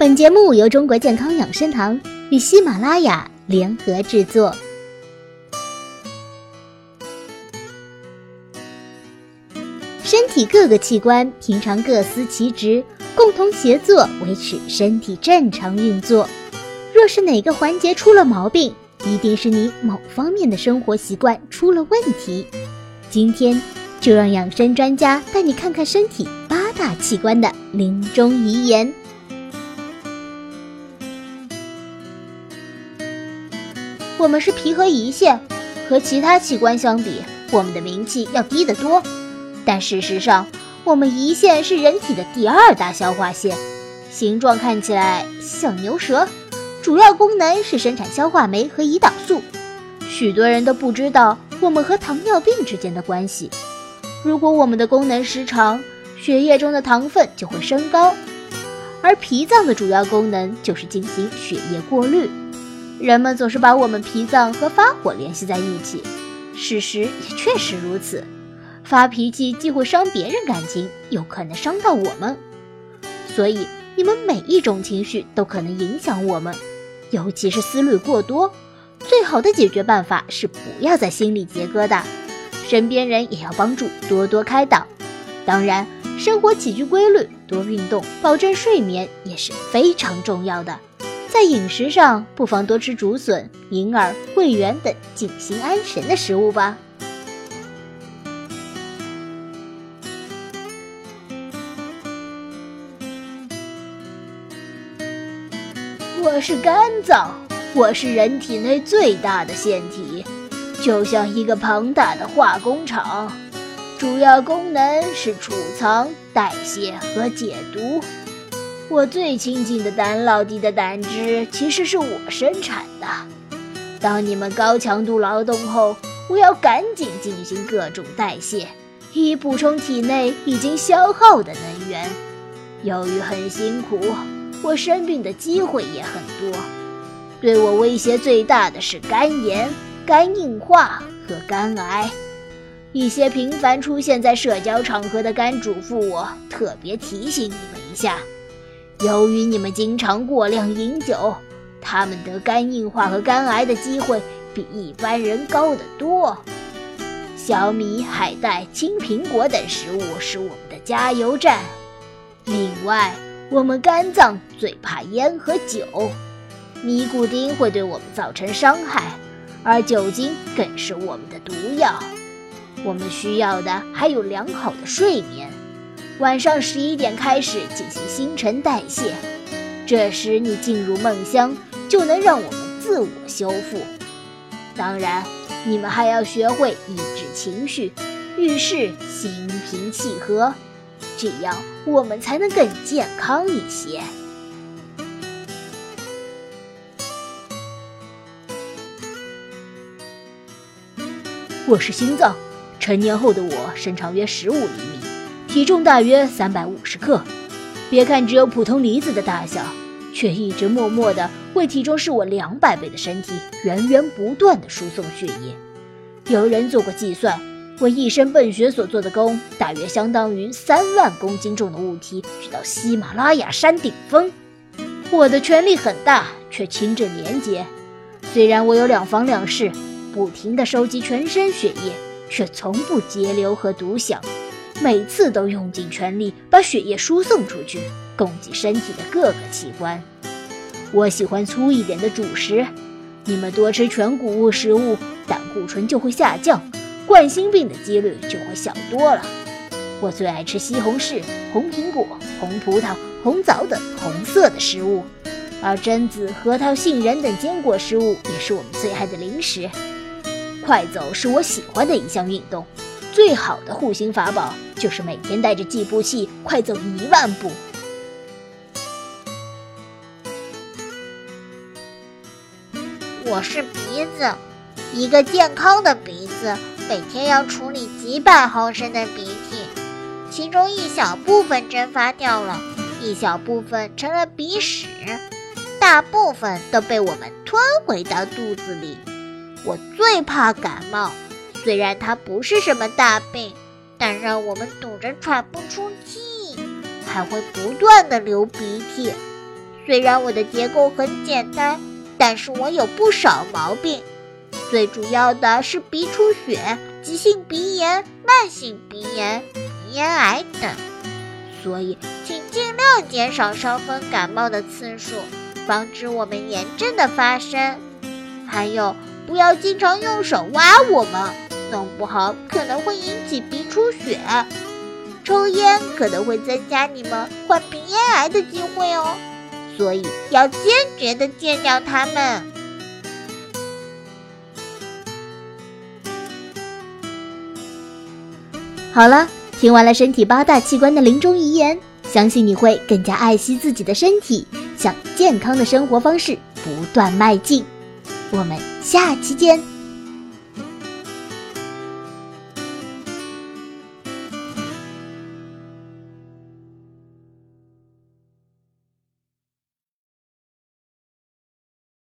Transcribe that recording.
本节目由中国健康养生堂与喜马拉雅联合制作。身体各个器官平常各司其职，共同协作维持身体正常运作。若是哪个环节出了毛病，一定是你某方面的生活习惯出了问题。今天就让养生专家带你看看身体8大器官的临终遗言。我们是脾和胰腺，和其他器官相比，我们的名气要低得多。但事实上，我们胰腺是人体的第2大消化腺，形状看起来像牛舌，主要功能是生产消化酶和胰岛素。许多人都不知道我们和糖尿病之间的关系。如果我们的功能失常，血液中的糖分就会升高。而脾脏的主要功能就是进行血液过滤。人们总是把我们脾脏和发火联系在一起，事实也确实如此。发脾气既会伤别人感情，又可能伤到我们。所以你们每一种情绪都可能影响我们，尤其是思虑过多。最好的解决办法是不要在心里结疙瘩，身边人也要帮助多多开导。当然，生活起居规律，多运动，保证睡眠也是非常重要的。在饮食上，不妨多吃竹笋、银耳、桂圆等静心安神的食物吧。我是肝脏，我是人体内最大的腺体，就像一个庞大的化工厂，主要功能是储藏、代谢和解毒。我最亲近的胆老弟的胆汁其实是我生产的。当你们高强度劳动后，我要赶紧进行各种代谢，以补充体内已经消耗的能源。由于很辛苦，我生病的机会也很多。对我威胁最大的是肝炎、肝硬化和肝癌。一些频繁出现在社交场合的肝主咐我特别提醒你们一下，由于你们经常过量饮酒，他们得肝硬化和肝癌的机会比一般人高得多。小米、海带、青苹果等食物是我们的加油站。另外，我们肝脏最怕烟和酒，尼古丁会对我们造成伤害，而酒精更是我们的毒药。我们需要的还有良好的睡眠。晚上11点开始进行新陈代谢，这时你进入梦乡，就能让我们自我修复。当然，你们还要学会抑制情绪，遇事心平气和，这样我们才能更健康一些。我是心脏，成年后的我身长约15厘米。体重大约350克，别看只有普通梨子的大小，却一直默默地为体重是我200倍的身体源源不断地输送血液。有人做过计算，我一身笨学所做的功，大约相当于3万公斤重的物体举到喜马拉雅山顶峰。我的权力很大，却轻症连结。虽然我有2房2室，不停地收集全身血液，却从不截流和独享。每次都用尽全力把血液输送出去，供给身体的各个器官。我喜欢粗一点的主食，你们多吃全谷物食物，胆固醇就会下降，冠心病的几率就会小多了。我最爱吃西红柿、红苹果、红葡萄、红枣等红色的食物，而榛子、核桃、杏仁等坚果食物也是我们最爱的零食。快走是我喜欢的一项运动，最好的护心法宝就是每天带着计步器快走1万步。我是鼻子，一个健康的鼻子每天要处理几百毫升的鼻涕，其中一小部分蒸发掉了，一小部分成了鼻屎，大部分都被我们吞回到肚子里。我最怕感冒，虽然它不是什么大病，但让我们堵着喘不出气，还会不断的流鼻涕。虽然我的结构很简单，但是我有不少毛病，最主要的是鼻出血、急性鼻炎、慢性鼻炎、鼻咽癌等。所以，请尽量减少伤风感冒的次数，防止我们炎症的发生。还有，不要经常用手挖我们，弄不好可能会引起鼻出血。抽烟可能会增加你们患鼻咽癌的机会哦，所以要坚决地戒掉它们。好了，听完了身体八大器官的临终遗言，相信你会更加爱惜自己的身体，向健康的生活方式不断迈进。我们下期见。